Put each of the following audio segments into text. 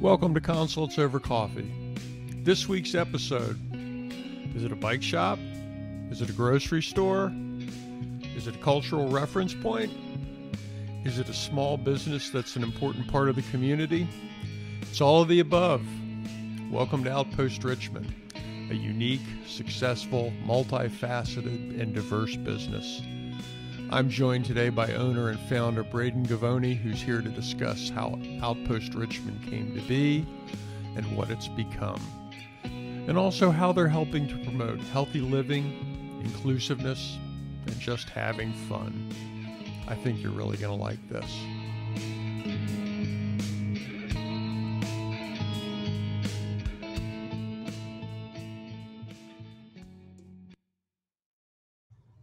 Welcome to Consults Over Coffee. This week's episode, is it a bike shop? Is it a grocery store? Is it a cultural reference point? Is it a small business that's an important part of the community? It's all of the above. Welcome to Outpost Richmond, a unique, successful, multifaceted, and diverse business. I'm joined today by owner and founder Braden Gavoni, who's here to discuss how Outpost Richmond came to be and what it's become, and also how they're helping to promote healthy living, inclusiveness, and just having fun. I think you're really going to like this.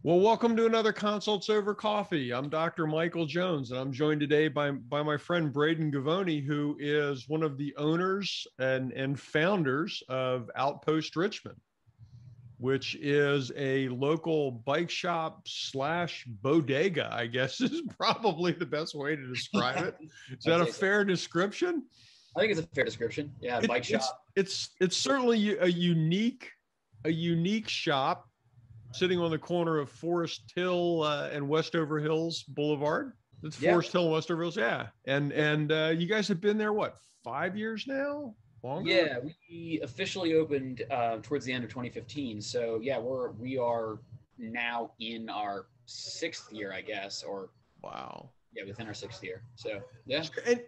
Well, welcome to another Consults Over Coffee. I'm Dr. Michael Jones, and I'm joined today by my friend Braden Gavoni, who is one of the owners and founders of Outpost Richmond, which is a local bike shop / bodega, I guess is probably the best way to describe it. Is that a fair description? I think it's a fair description. Yeah, bike shop. It's certainly a unique shop, sitting on the corner of Forest Hill and Westover Hills Boulevard. That's Forest Hill and Westover Hills, yeah. And you guys have been there, what, 5 years now? Longer? Yeah, we officially opened towards the end of 2015. So yeah, we are now in our sixth year, I guess, or wow, yeah, within our sixth year. So yeah.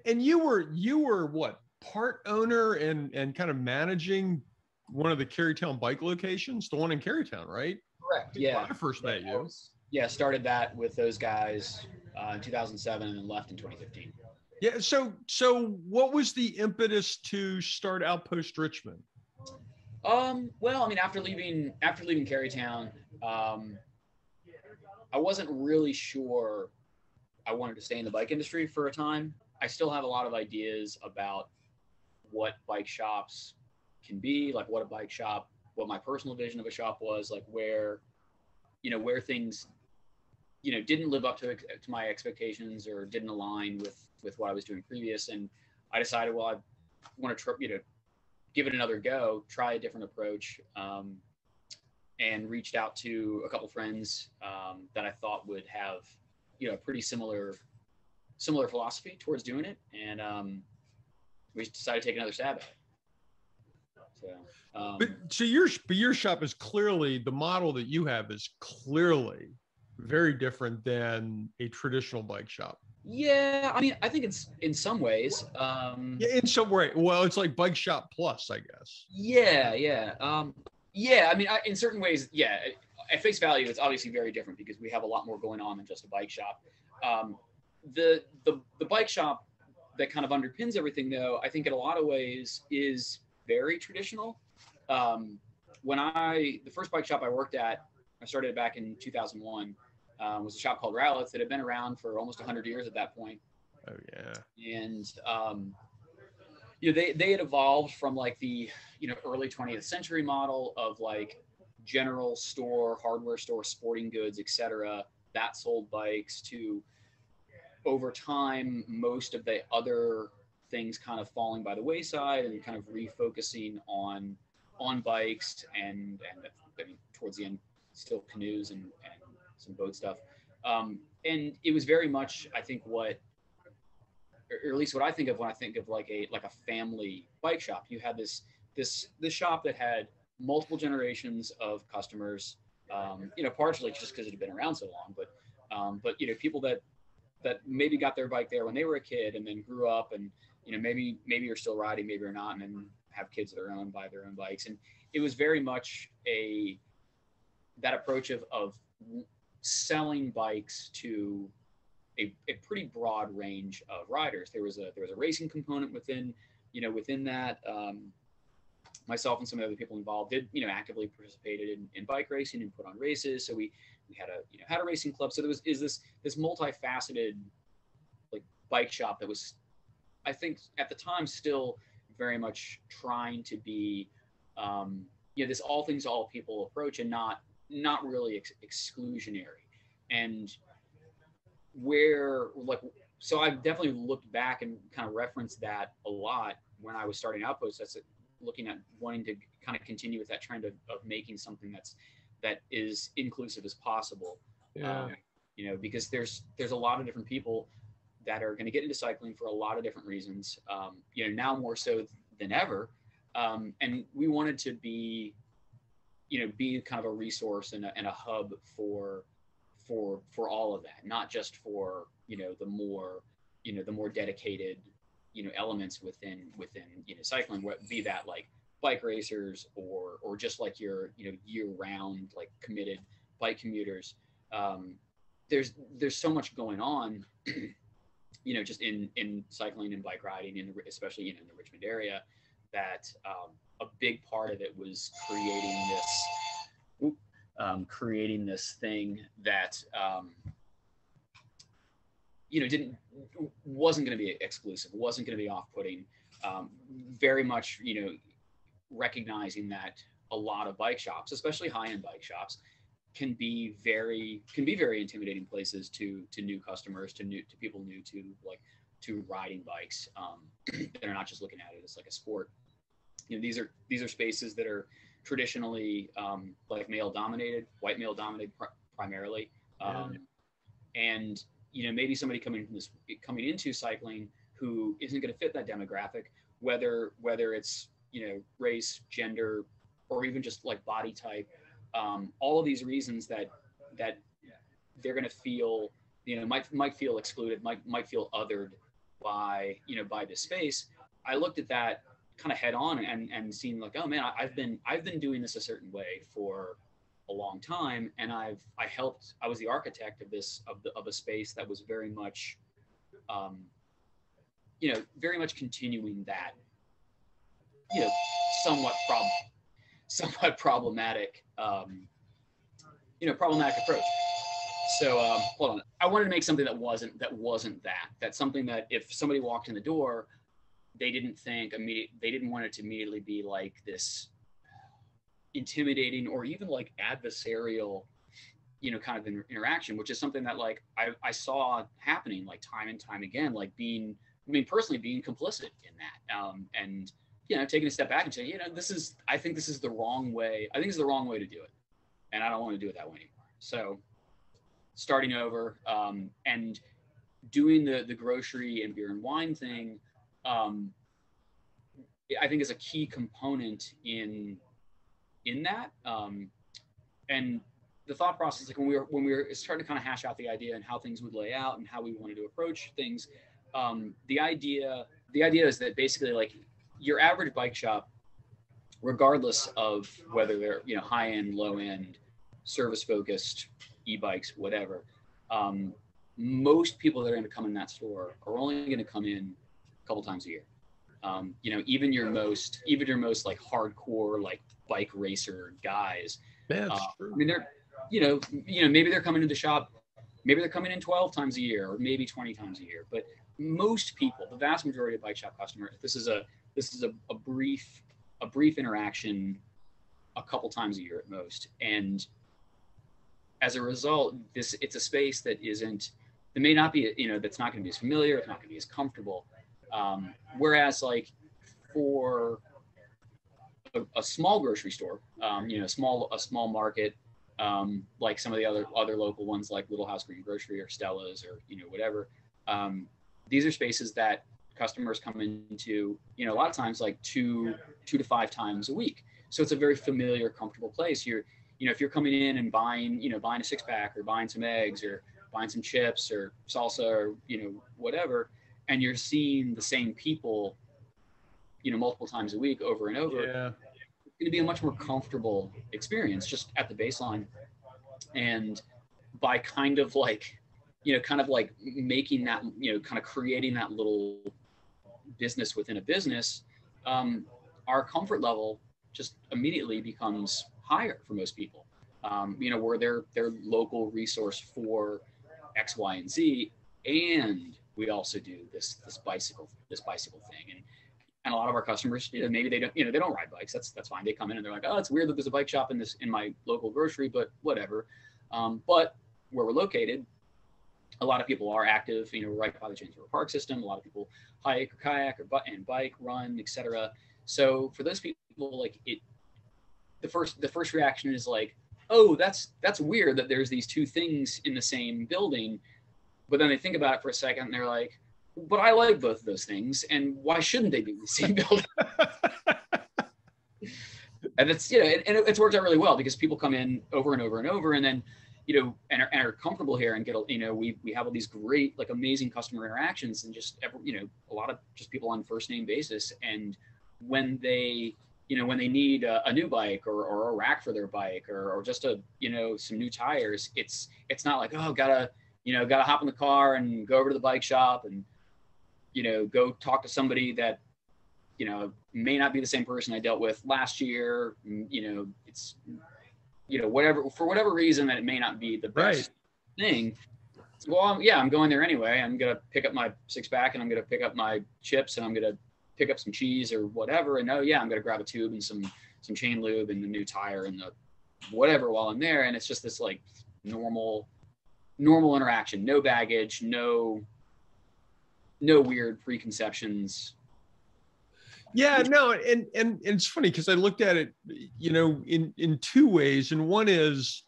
And you were what, part owner and kind of managing one of the Carytown bike locations, the one in Carytown, right? Correct. Yeah. When I first met you. Yeah, started that with those guys in 2007 and then left in 2015. Yeah. So what was the impetus to start Outpost Richmond? Well, I mean, after leaving Carytown, I wasn't really sure I wanted to stay in the bike industry for a time. I still have a lot of ideas about what bike shops can be, like what a bike shop, what my personal vision of a shop was, like where things, didn't live up to my expectations or didn't align with what I was doing previous. And I decided, well, I want to give it another go, try a different approach, and reached out to a couple friends that I thought would have, a pretty similar philosophy towards doing it. And we decided to take another stab at it. So, your shop is clearly, the model that you have is clearly very different than a traditional bike shop. Yeah, I mean, I think it's in some ways. Yeah, in some way. Well, it's like bike shop plus, I guess. Yeah. Yeah, I mean, in certain ways, yeah. At face value, it's obviously very different because we have a lot more going on than just a bike shop. The bike shop that kind of underpins everything, though, I think in a lot of ways is very traditional. The first bike shop I worked at, I started back in 2001, was a shop called Rowlett that had been around for almost 100 years at that point. Oh yeah. And they had evolved from like the early 20th century model of like general store, hardware store, sporting goods, etc., that sold bikes, to over time most of the other things kind of falling by the wayside and kind of refocusing on bikes and I mean, towards the end, still canoes and some boat stuff. And it was very much, I think, or at least what I think of when I think of like a family bike shop. You had this shop that had multiple generations of customers, partially just because it had been around so long, but people that maybe got their bike there when they were a kid and then grew up and, maybe you're still riding, maybe you're not, and then have kids of their own, buy their own bikes. And it was very much that approach of selling bikes to a pretty broad range of riders. There was a racing component within that. Myself and some of the other people involved did, actively participated in bike racing and put on races. So we had a racing club. So there was this multifaceted like bike shop that was, I think at the time, still very much trying to be, this all things, all people approach and not really exclusionary. And where like So I've definitely looked back and kind of referenced that a lot when I was starting Outpost. That's looking at wanting to kind of continue with that trend of making something that is inclusive as possible. Yeah. You know, because there's a lot of different people that are going to get into cycling for a lot of different reasons. You know, now more so than ever. And we wanted to be, you know, be kind of a resource and a hub for all of that, not just for, you know, the more dedicated, you know, elements within, you know, cycling, be that like bike racers or just like your, you know, year round, like committed bike commuters. There's so much going on, you know, just in cycling and bike riding, especially, you know, in the Richmond area, that a big part of it was creating this thing that, you know, wasn't going to be exclusive, wasn't going to be off-putting, very much, you know, recognizing that a lot of bike shops, especially high-end bike shops, can be very intimidating places to new customers, to people new to riding bikes, that are not just looking at it as like a sport. You know, these are spaces that are traditionally like white male dominated primarily. And, you know, maybe somebody coming into cycling who isn't going to fit that demographic, whether it's, you know, race, gender, or even just like body type, all of these reasons that they're going to feel, you know, might feel excluded, might feel othered by, you know, by this space. I looked at that kind of head on and seeing like, oh man, I've been doing this a certain way for a long time, and I was the architect of a space that was very much, you know, very much continuing that, you know, somewhat problematic, you know, problematic approach. So hold on, I wanted to make something that's something that if somebody walked in the door, they didn't want it to immediately be like this intimidating or even like adversarial, you know, kind of interaction, which is something that like I saw happening like time and time again, like personally being complicit in that, and, you know, taking a step back and saying, you know, I think this is the wrong way to do it, and I don't want to do it that way anymore. So starting over, and doing the grocery and beer and wine thing, I think is a key component in that. And the thought process, like when we were starting to kind of hash out the idea and how things would lay out and how we wanted to approach things, the idea is that basically like your average bike shop, regardless of whether they're, you know, high end, low end, service focused, e-bikes, whatever, most people that are going to come in that store are only going to come in a couple times a year. You know, even your most like hardcore like bike racer guys. That's true. I mean, they're, you know, maybe they're coming to the shop, maybe they're coming in 12 times a year or maybe 20 times a year. But most people, the vast majority of bike shop customers, this is a brief interaction a couple times a year at most. And as a result, it's a space that may not be, you know, that's not going to be as familiar, it's not going to be as comfortable. Whereas like for a small grocery store, you know, a small market, like some of the other local ones like Little House Green Grocery or Stella's or, you know, whatever, these are spaces that customers come into, you know, a lot of times like two to five times a week. So it's a very familiar, comfortable place. You know, if you're coming in and buying a six pack or buying some eggs or buying some chips or salsa or, you know, whatever, and you're seeing the same people, you know, multiple times a week over and over, yeah, it's going to be a much more comfortable experience just at the baseline. And by kind of like, you know, kind of like making that, you know, kind of creating that little business within a business, our comfort level just immediately becomes higher for most people. You know, we're their local resource for X, Y, and Z, and we also do this bicycle thing, and a lot of our customers, you know, maybe they don't ride bikes. That's fine. They come in and they're like, oh, it's weird that there's a bike shop in my local grocery, but whatever. But where we're located, A lot of people are active, you know, right by the Chainsborough Park system. A lot of people hike or kayak or bike, run, etc. So for those people, like it, the first reaction is like, oh, that's weird that there's these two things in the same building. But then they think about it for a second and they're like, but I like both of those things, and why shouldn't they be in the same building? And it's, you know, and it's worked out really well because people come in over and over and over, and then, you know, and are comfortable here and get, you know, we have all these great, like, amazing customer interactions, and just, you know, a lot of just people on first name basis. And when they, you know, when they need a new bike or a rack for their bike or just a, you know, some new tires, it's not like, oh, gotta hop in the car and go over to the bike shop and, you know, go talk to somebody that, you know, may not be the same person I dealt with last year. You know, it's, you know, whatever, for whatever reason that it may not be the best thing. Well, I'm going there anyway. I'm going to pick up my 6-pack and I'm going to pick up my chips and I'm going to pick up some cheese or whatever. And I'm going to grab a tube and some chain lube and the new tire and the whatever while I'm there. And it's just this like normal interaction, no baggage, no weird preconceptions. Yeah, no, and it's funny because I looked at it, you know, in two ways. And one is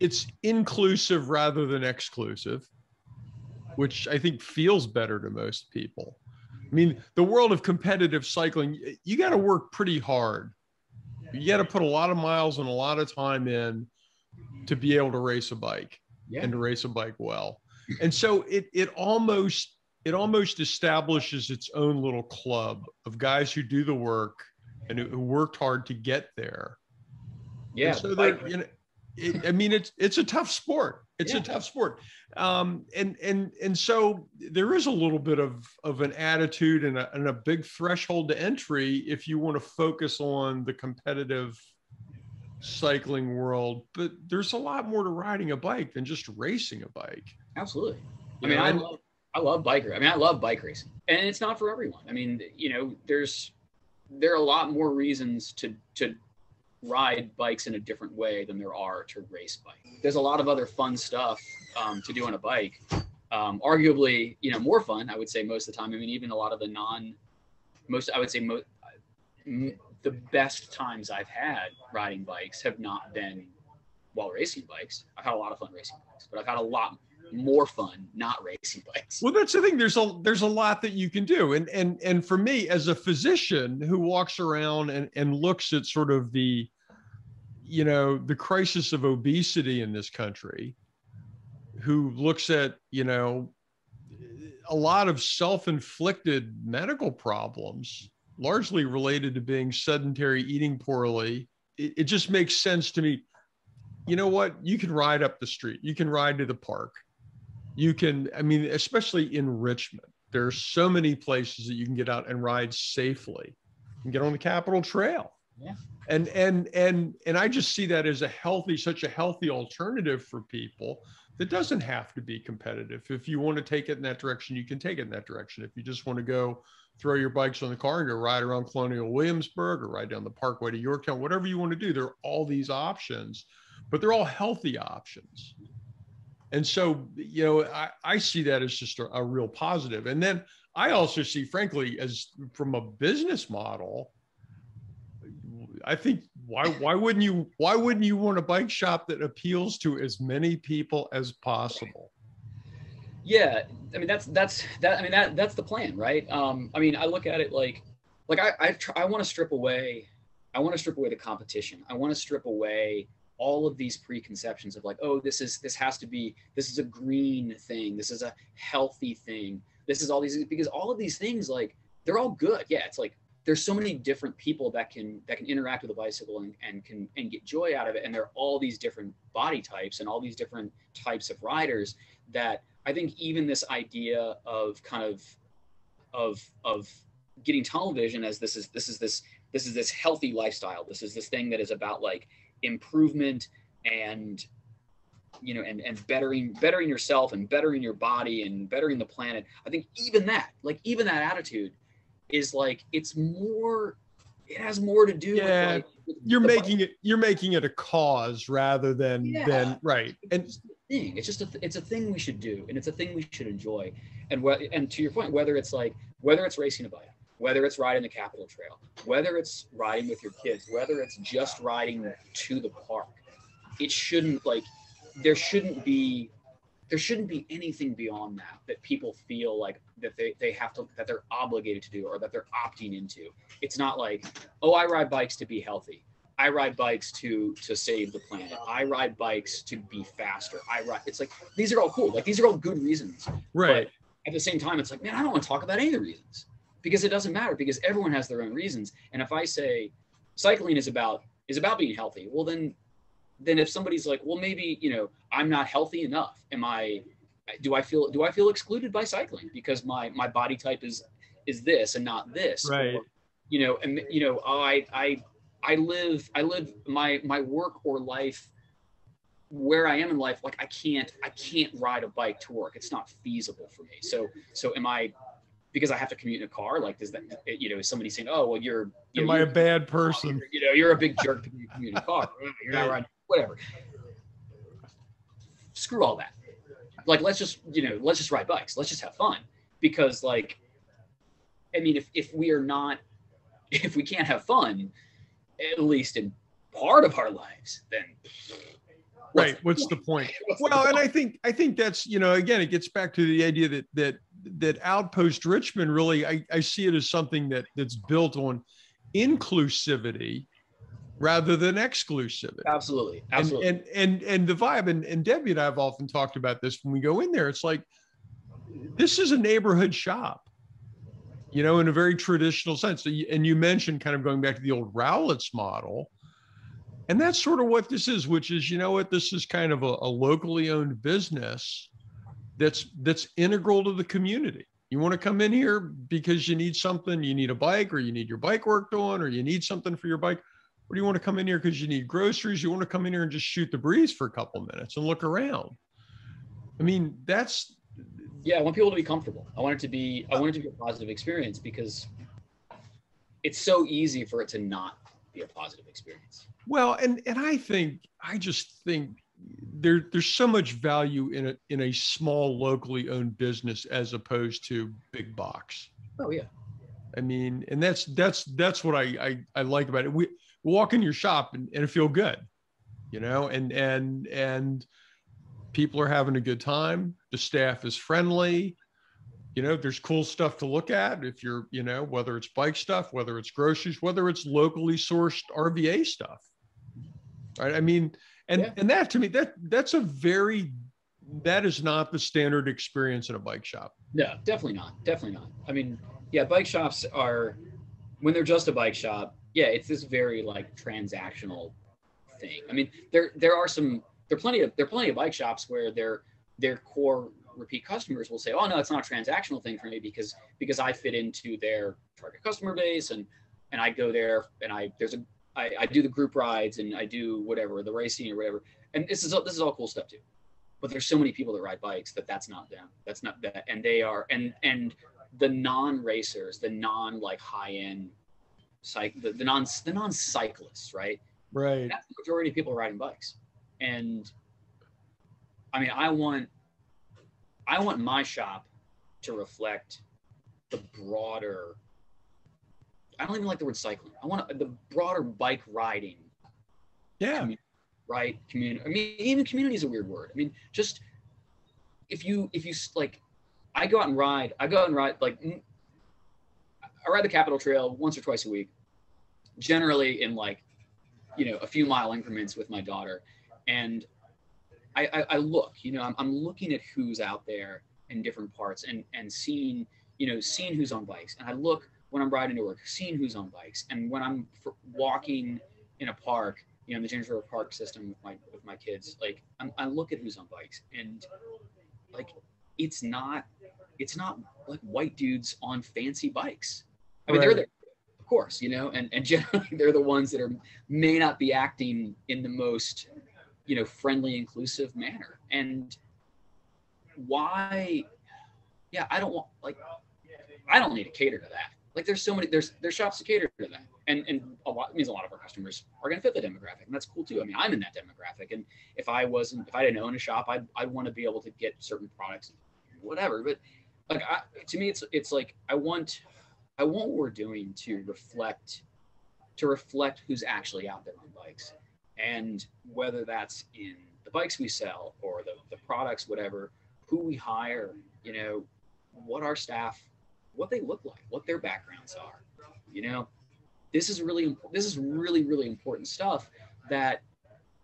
it's inclusive rather than exclusive, which I think feels better to most people. I mean, the world of competitive cycling, you got to work pretty hard. You got to put a lot of miles and a lot of time in to be able to race a bike and to race a bike well. And so it almost establishes its own little club of guys who do the work and who worked hard to get there. Yeah. And so that, you know, it's a tough sport. It's a tough sport. And so there is a little bit of an attitude and a big threshold to entry if you want to focus on the competitive cycling world, but there's a lot more to riding a bike than just racing a bike. Absolutely. I love bike racing, and it's not for everyone. I mean, you know, there are a lot more reasons to ride bikes in a different way than there are to race bikes. There's a lot of other fun stuff to do on a bike. Arguably, you know, more fun, I would say, most of the time. I mean, even a lot of the the best times I've had riding bikes have not been while racing bikes. I've had a lot of fun racing bikes, but I've had a lot more fun not racing bikes. Well, that's the thing. There's a lot that you can do, and for me as a physician who walks around and looks at sort of the, you know, the crisis of obesity in this country, who looks at, you know, a lot of self-inflicted medical problems largely related to being sedentary, eating poorly, it just makes sense to me. You know what? You can ride up the street. You can ride to the park. You can, I mean, especially in Richmond, there are so many places that you can get out and ride safely. You can get on the Capitol Trail. Yeah. And I just see that as such a healthy alternative for people that doesn't have to be competitive. If you want to take it in that direction, you can take it in that direction. If you just want to go throw your bikes on the car and go ride around Colonial Williamsburg or ride down the parkway to Yorktown, whatever you want to do, there are all these options, but they're all healthy options. And so, you know, I see that as just a real positive. And then I also see, frankly, as from a business model, I think why wouldn't you want a bike shop that appeals to as many people as possible? Yeah, I mean that's the plan, right? I mean, I look at it like I want to strip away, the competition. I want to strip away all of these preconceptions of like, oh, this is a green thing, this is a healthy thing, this is all these, because all of these things, like, they're all good. Yeah, it's like there's so many different people that can interact with a bicycle and get joy out of it, and there are all these different body types and all these different types of riders that I think even this idea of kind of getting tunnel vision as this is this healthy lifestyle. This is this thing that is about like improvement and, you know, and bettering yourself and bettering your body and bettering the planet. I think even that attitude is like, it has more to do with like, you're making it a cause rather than right. And thing. It's just it's a thing we should do, and it's a thing we should enjoy. And to your point, whether it's racing a bike, whether it's riding the Capitol Trail, whether it's riding with your kids, whether it's just riding to the park, it shouldn't there shouldn't be anything beyond that people feel like that they're obligated to do or that they're opting into. It's not like, oh, I ride bikes to be healthy. I ride bikes to save the planet. I ride bikes to be faster. It's like, these are all cool. Like, these are all good reasons. Right. But at the same time, it's like, man, I don't want to talk about any of the reasons, because it doesn't matter, because everyone has their own reasons. And if I say cycling is about being healthy, well, then if somebody's like, well, maybe, I'm not healthy enough. Do I feel excluded by cycling because my body type is this and not this? Right. Or, I live my work or life where I am in life. Like, I can't ride a bike to work. It's not feasible for me. So am I, because I have to commute in a car? Like, does that, is somebody saying, oh, well, you're a bad person? You're a big jerk because you commute in a car. You're not riding, whatever. Screw all that. Like, let's just ride bikes. Let's just have fun. Because if we can't have fun, at least in part of our lives, then what's the point? Well, I think that's, again, it gets back to the idea that Outpost Richmond really, I see it as something that's built on inclusivity rather than exclusivity. Absolutely. And the vibe, and Debbie and I have often talked about this when we go in there, it's like, this is a neighborhood shop, in a very traditional sense. And you mentioned kind of going back to the old Rowlett's model. And that's sort of what this is, which is, this is kind of a locally owned business that's integral to the community. You want to come in here because you need something, you need a bike, or you need your bike worked on, or you need something for your bike, or do you want to come in here because you need groceries? You want to come in here and just shoot the breeze for a couple minutes and look around. I mean, that's... Yeah, I want people to be comfortable. I want it to be a positive experience, because it's so easy for it to not be a positive experience. Well, and I just think there's so much value in a small locally owned business as opposed to big box. Oh yeah. I mean, and that's what I like about it. We walk in your shop and it feel good, and people are having a good time. The staff is friendly. There's cool stuff to look at. If you're, whether it's bike stuff, whether it's groceries, whether it's locally sourced RVA stuff. Right. I mean, and that to me, that is not the standard experience in a bike shop. No, definitely not. I mean, yeah, bike shops are, when they're just a bike shop, yeah, it's this very transactional thing. I mean, there are plenty of bike shops where their core repeat customers will say, oh no, it's not a transactional thing for me because I fit into their target customer base and I go there and I do the group rides and I do whatever, the racing or whatever. And this is all cool stuff too. But there's so many people that ride bikes that's not them. That's not that. And they are, and the non-racers, the non-high-end non-cyclists, right? Right. That's the majority of people riding bikes. And I mean, I want my shop to reflect the broader, I don't even like the word cycling. I want the broader bike riding. Yeah. Community. I mean, even community is a weird word. I mean, just if you I ride the Capitol Trail once or twice a week, generally in a few mile increments with my daughter. And I look, I'm looking at who's out there in different parts and seeing who's on bikes. And I look when I'm riding to work, seeing who's on bikes. And when I'm walking in a park, in the James River Park system with my kids, I look at who's on bikes, and it's not like white dudes on fancy bikes. I mean, right. They're there, of course, and generally they're the ones that may not be acting in the most friendly, inclusive manner. And I don't need to cater to that. Like there's so many, there's shops to cater to that. And a lot, it means a lot of our customers are going to fit the demographic, and that's cool too. I mean, I'm in that demographic, and if I didn't own a shop, I'd want to be able to get certain products, whatever. But like, to me, it's like, I want what we're doing to reflect who's actually out there on bikes, and whether that's in the bikes we sell or the products, whatever, who we hire, you know, what our staff, what they look like, what their backgrounds are, you know. This is really important stuff that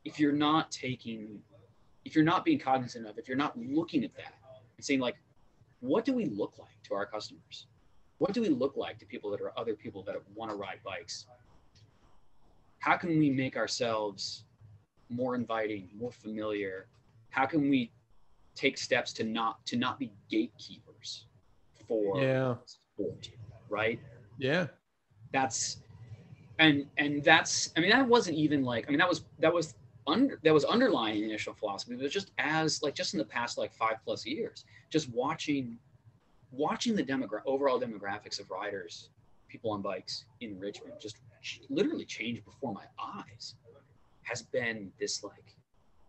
if you're not being cognizant of, if you're not looking at that and saying like, what do we look like to our customers? What do we look like to people that are other people that want to ride bikes? How can we make ourselves more inviting, more familiar? How can we take steps to not be gatekeepers for sport, right? Yeah. That was underlying the initial philosophy, but just in the past, like 5+ years, just watching the overall demographics of riders, people on bikes in Richmond, just literally change before my eyes, has been this like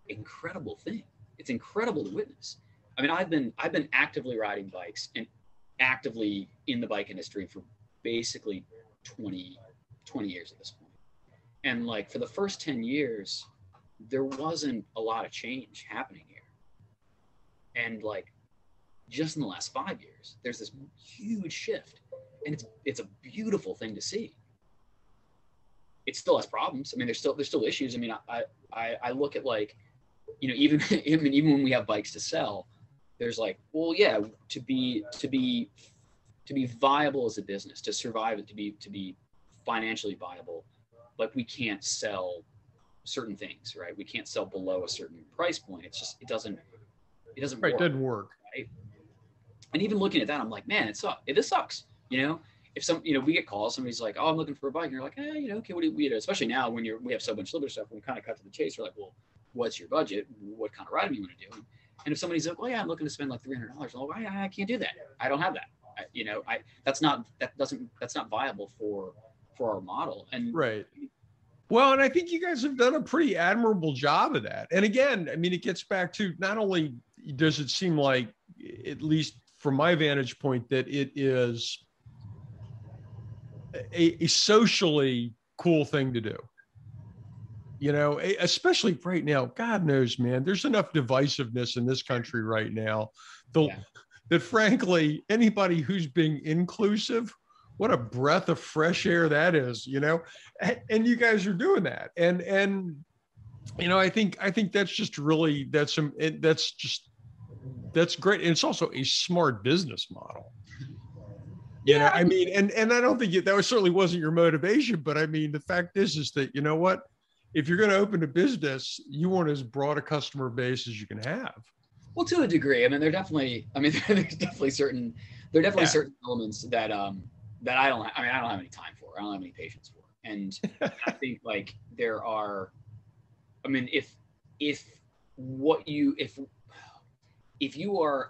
incredible thing. It's incredible to witness. I mean, I've been actively riding bikes and actively in the bike industry for basically 20 years at this point. And like for the first 10 years, there wasn't a lot of change happening here. And like just in the last 5 years, there's this huge shift, and it's a beautiful thing to see. It still has problems. I mean, there's still issues. I mean, I look at like, you know, even when we have bikes to sell, there's like, well, yeah, to be viable as a business, to survive, it to be financially viable, like we can't sell certain things, right? We can't sell below a certain price point. It's just it doesn't right, work. It doesn't work. Right? And even looking at that, I'm like, man, this sucks. You know, we get calls, somebody's like, oh, I'm looking for a bike, and you're like, eh, you know, okay, what do we do? Especially now when we have so much other stuff, when we kind of cut to the chase, we're like, well, what's your budget? What kind of ride do you want to do? And if somebody's like, well, yeah, I'm looking to spend like $300, I'm like, I can't do that. I don't have that. That's not viable for our model. And right. Well, and I think you guys have done a pretty admirable job of that. And again, I mean, it gets back to, not only does it seem like, at least from my vantage point, that it is a socially cool thing to do, you know, especially right now. God knows, man, there's enough divisiveness in this country right now. That frankly, anybody who's being inclusive, what a breath of fresh air that is, you know, and you guys are doing that. And, you know, I think that's great. And it's also a smart business model. You know, I mean, and I don't think certainly wasn't your motivation, but I mean, the fact is that, you know what, if you're going to open a business, you want as broad a customer base as you can have. Well, to a degree, I mean, there's definitely certain elements that, that I don't have any time for, I don't have any patience for. And I think like if you are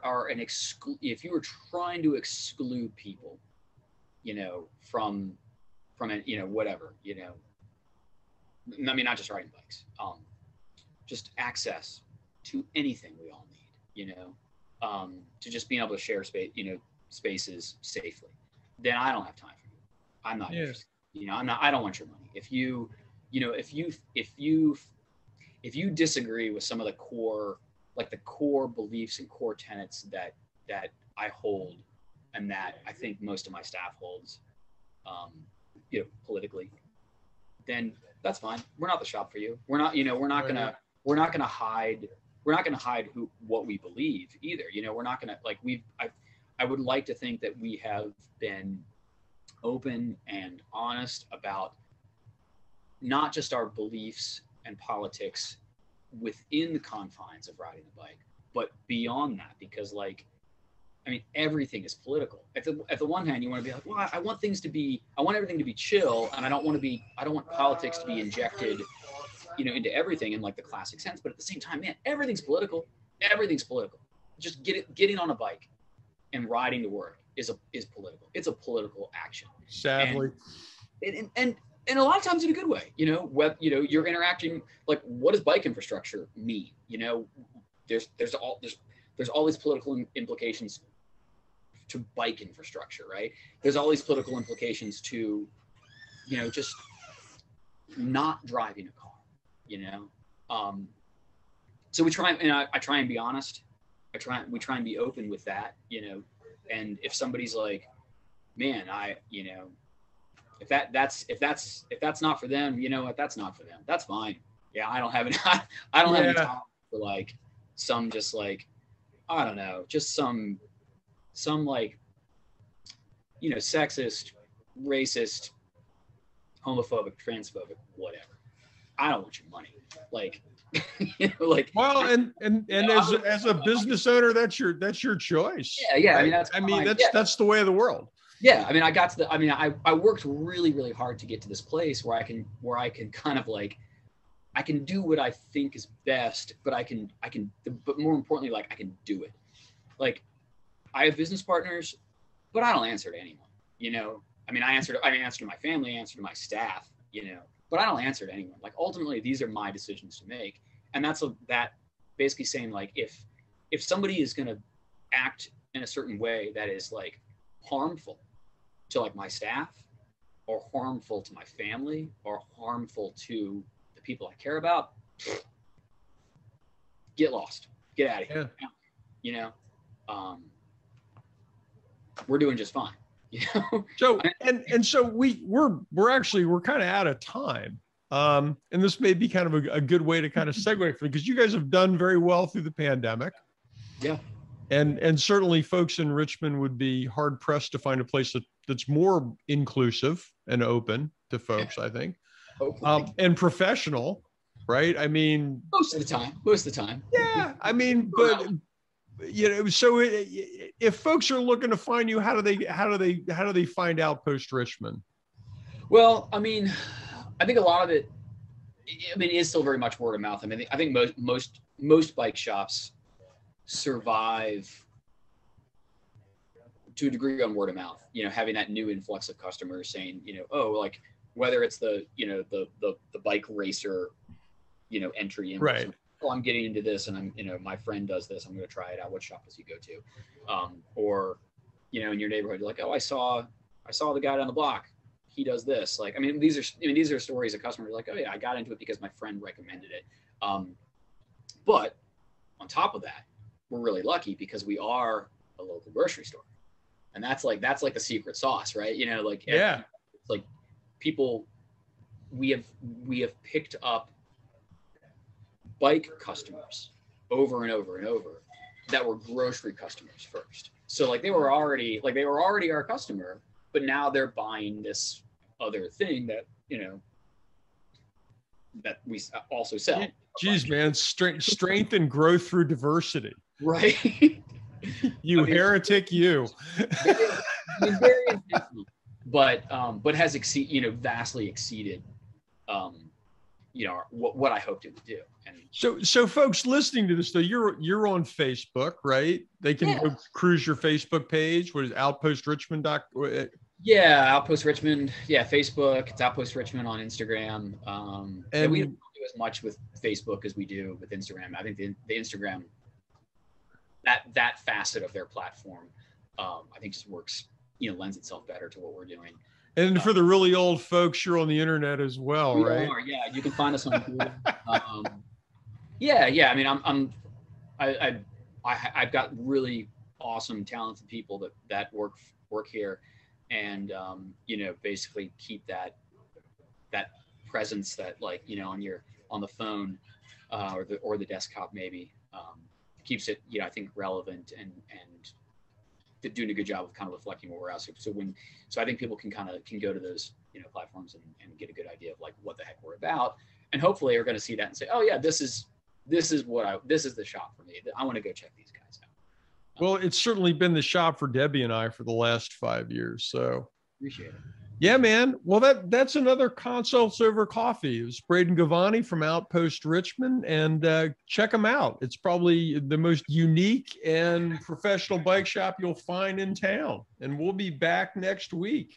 trying to exclude people, you know, from you know, whatever, you know, I mean, not just riding bikes, just access to anything we all need, you know, to just being able to share space, you know, spaces safely, then I don't have time for you. I'm not interested. You know, I don't want your money. If you disagree with some of the core beliefs and core tenets that I hold, and that I think most of my staff holds, you know, politically, then that's fine. We're not the shop for you. We're not going to hide what we believe either. You know, we're not going to like, I would like to think that we have been open and honest about not just our beliefs and politics within the confines of riding the bike, but beyond that, because like, I mean, everything is political. At the one hand, you want to be like, well, I want everything to be chill, and I don't want politics to be injected, you know, into everything in like the classic sense. But at the same time, man, everything's political. Just getting on a bike and riding to work is political. It's a political action. Sadly. And a lot of times in a good way, you're interacting, like, what does bike infrastructure mean? There's all these political implications to bike infrastructure, right? There's all these political implications to, just not driving a car, so we try, and I try and be honest. We try and be open with that, and if somebody's like, man, if that's not for them, if that's not for them, that's fine. Yeah. I don't have any time for some sexist, racist, homophobic, transphobic, whatever. I don't want your money. As a business owner, that's your choice. Yeah. Right? That's the way of the world. Yeah. I worked really, really hard to get to this place where I can kind of I can do what I think is best, but but more importantly, I can do it. I have business partners, but I don't answer to anyone, I answer to my family, I answer to my staff, but I don't answer to anyone. Ultimately, these are my decisions to make. And that's basically saying, if somebody is going to act in a certain way that is harmful to my staff, or harmful to my family, or harmful to the people I care about, get lost, get out of here. Yeah. We're doing just fine. So so we're kind of out of time, and this may be kind of a good way to kind of segue, because you guys have done very well through the pandemic. Yeah. And certainly folks in Richmond would be hard pressed to find a place that's more inclusive and open to folks, I think, and professional, right? Most of the time. Yeah. If folks are looking to find you, how do they find Outpost Richmond? Well, I think a lot of it, is still very much word of mouth. I think most bike shops survive to a degree on word of mouth. Having that new influx of customers saying, whether it's the bike racer, entry in. Right. Well, I'm getting into this, and my friend does this, I'm going to try it out. What shop does he go to? Or in your neighborhood, you're like, oh, I saw the guy down the block. He does this. These are stories of customers like, oh yeah, I got into it because my friend recommended it. But on top of that, we're really lucky because we are a local grocery store, and that's the secret sauce, right? Yeah. We have picked up bike customers over and over and over that were grocery customers first. So they were already our customer, but now they're buying this other thing that we also sell. Geez, man, strength and growth through diversity. Right. Heretic, you. Very intentional, but has vastly exceeded, what I hoped it would do. And so folks listening to this, though, you're on Facebook, right? They can go cruise your Facebook page. What is Outpost Richmond? Yeah, Outpost Richmond. Yeah, Facebook. It's Outpost Richmond on Instagram. And we don't do as much with Facebook as we do with Instagram. I think the Instagram, that facet of their platform, I think just works, lends itself better to what we're doing. And for the really old folks, you're on the internet as well, right? We are, yeah. You can find us on Google. I've got really awesome, talented people that work here, and basically keep that presence that on the phone or the desktop maybe keeps it I think relevant and doing a good job of kind of reflecting where we're at. So I think people can go to those platforms and get a good idea of what the heck we're about, and hopefully are going to see that and say, oh yeah, this is the shop for me. I want to go check these guys out. Well, it's certainly been the shop for Debbie and I for the last 5 years. So appreciate it. Yeah, man. Well, that's another Consults Over Coffee. It was Braden Gavoni from Outpost Richmond, and check them out. It's probably the most unique and professional bike shop you'll find in town. And we'll be back next week.